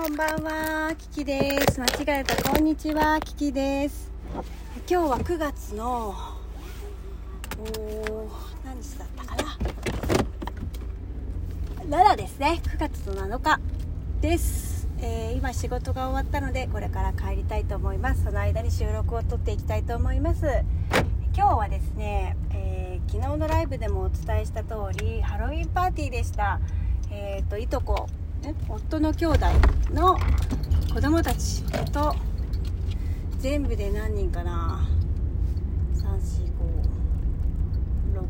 こんばんは、キキです。間違えた、こんにちは、キキです。今日は9月の何日だったかな、7ですね。9月の7日です。今仕事が終わったので、これから帰りたいと思います。その間に収録を撮っていきたいと思います。今日はですね、昨日のライブでもお伝えした通り、ハロウィンパーティーでした。いとこ、夫の兄弟の子供たちと全部で何人かな、3、4、5、6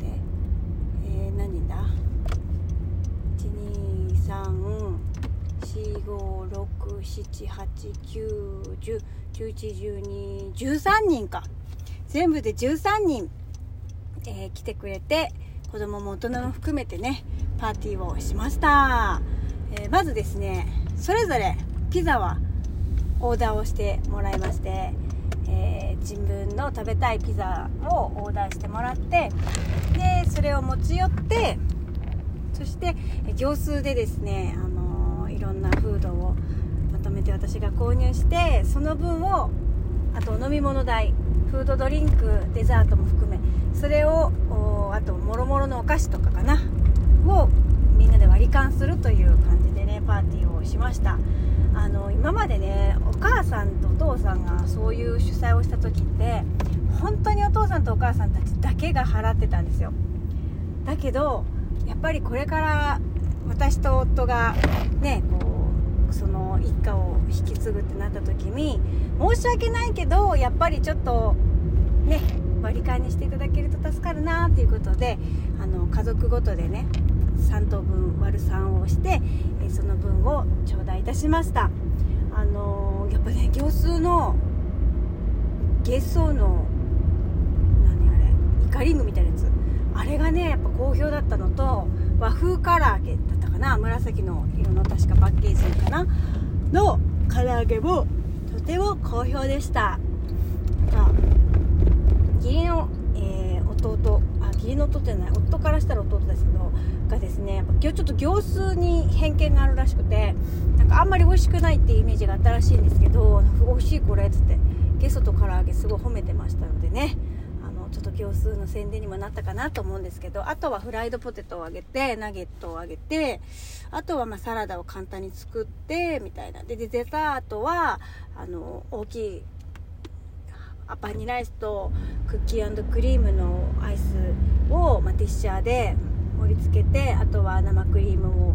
で、何人だ、1、2、3、4、5、6、7、8、9、10、11、12、13人か、全部で13人、来てくれて、子供も大人も含めてね、パーティーをしました。まずですね、それぞれピザはオーダーをしてもらいまして、自分の食べたいピザをオーダーしてもらって、でそれを持ち寄って、そして業数でですね、いろんなフードをまとめて私が購入して、その分を、あと飲み物代、フードドリンク、デザートも含め、それをあともろもろのお菓子とかかなをみんなで割り勘するという感じでね、パーティーをしました。今までね、お母さんとお父さんがそういう主催をした時って、本当にお父さんとお母さんたちだけが払ってたんですよ。だけどやっぱりこれから私と夫がね、その一家を引き継ぐってなった時に、申し訳ないけどやっぱりちょっとね、割り勘にしていただけると助かるなということで、家族ごとでね、3等分割る3をして、その分を頂戴いたしました。やっぱね、業数の月相のイカリングみたいなやつ、あれがねやっぱ好評だったのと、和風唐揚げだったかな、紫の色の確かパッケージかなの唐揚げもとても好評でした。義理の、夫からしたら弟ですけどがですね、ちょっと業数に偏見があるらしくて、なんかあんまり美味しくないっていうイメージがあったらしいんですけど、美味しいこれっつって、ゲソと唐揚げすごい褒めてましたのでね、ちょっと業数の宣伝にもなったかなと思うんですけど、あとはフライドポテトをあげて、ナゲットをあげて、あとはまあサラダを簡単に作ってみたいな。でデザートは大きいバニラアイスとクッキー&クリームのアイスを、ティッシャーで盛り付けて、あとは生クリームを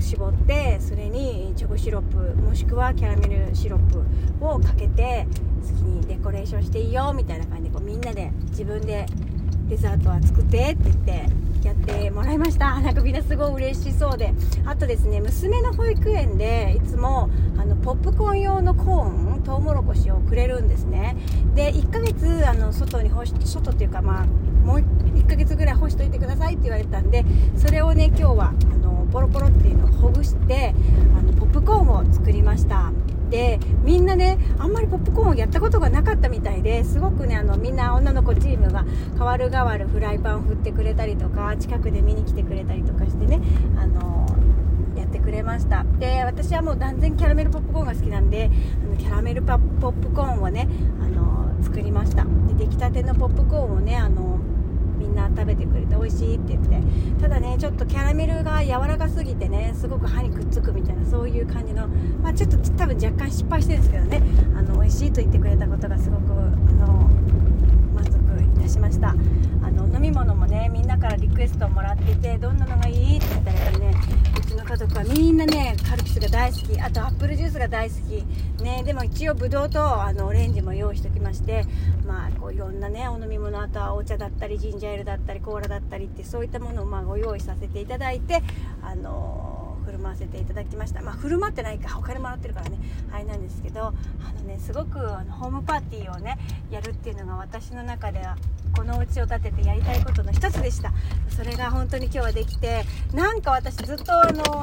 絞って、それにチョコシロップもしくはキャラメルシロップをかけて、好きにデコレーションしていいよみたいな感じで、みんなで自分でデザートは作ってって言ってやってもらいました。なんかみんなすごい嬉しそうで、あとですね、娘の保育園でいつもポップコーン用のコーン、トウモロコシをくれるんですね。で1ヶ月外っていうか、もう1ヶ月ぐらい干しといてくださいって言われたんで、それをね、今日はポロポロっていうのをほぐして、ポップコーンを作りました。でみんなね、あんまりポップコーンをやったことがなかったみたいで、すごくね、みんな女の子チームが代わる代わるフライパンを振ってくれたりとか、近くで見に来てくれたりとかしてね、やってくれました。で私はもう断然キャラメルポップコーンが好きなんで、キャラメルポップコーンをね、作りました。で出来たてのポップコーンをね、みんな食べてくれて美味しいって言って、ただね、ちょっとキャラメルが柔らかすぎてね、すごく歯にくっつくみたいな、そういう感じの、ちょっと多分若干失敗してるんですけどね、美味しいと言ってくれたことがすごく満足いたしました。飲み物もね、みんなからリクエストをもらっていて、どんなのがいいって言ったらね、うちの家族はみんなね、カルピスが大好き、あとアップルジュースが大好き、ね、でも一応ブドウとオレンジも用意しておきまして、いろんなね、お飲み物、あとはお茶だったりジンジャーエールだったりコーラだったりって、そういったものをご用意させていただいて、振る舞わせていただきました。振る舞ってないか、お金もらってるからね、あれなんですけど、ね、すごくホームパーティーをね、やるっていうのが私の中ではこの家を建ててやりたいことの一つでした。それが本当に今日はできて、なんか私ずっと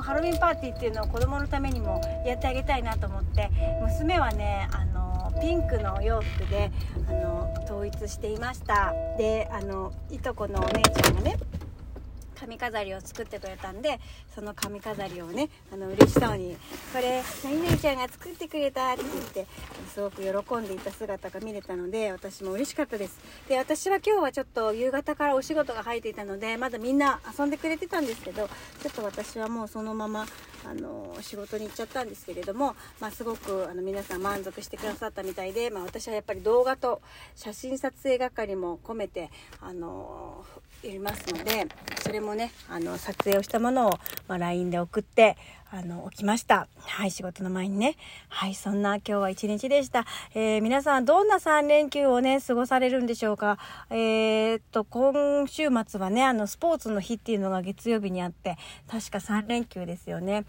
ハロウィンパーティーっていうのを子供のためにもやってあげたいなと思って、娘はね、ピンクのお洋服で統一していました。でいとこのお姉ちゃんがね、髪飾りを作ってくれたんで、その髪飾りをね、嬉しそうにこれ何々ちゃんが作ってくれたって言ってすごく喜んでいた姿が見れたので、私も嬉しかったです。で、私は今日はちょっと夕方からお仕事が入っていたので、まだみんな遊んでくれてたんですけど、ちょっと私はもうそのまま仕事に行っちゃったんですけれども、すごく皆さん満足してくださったみたいで、私はやっぱり動画と写真撮影係も込めていますので、それもね撮影をしたものを、LINE で送って起きました。はい、仕事の前にね。はい、そんな今日は一日でした。皆さんどんな3連休をね、過ごされるんでしょうか。今週末はね、スポーツの日っていうのが月曜日にあって、確か3連休ですよね。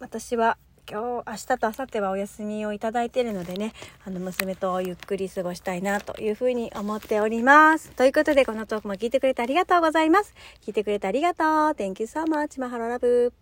私は今日、明日と明後日はお休みをいただいているのでね、娘とゆっくり過ごしたいなというふうに思っております。ということで、このトークも聞いてくれてありがとうございます。聞いてくれてありがとう。Thank you so much. マハロラブ。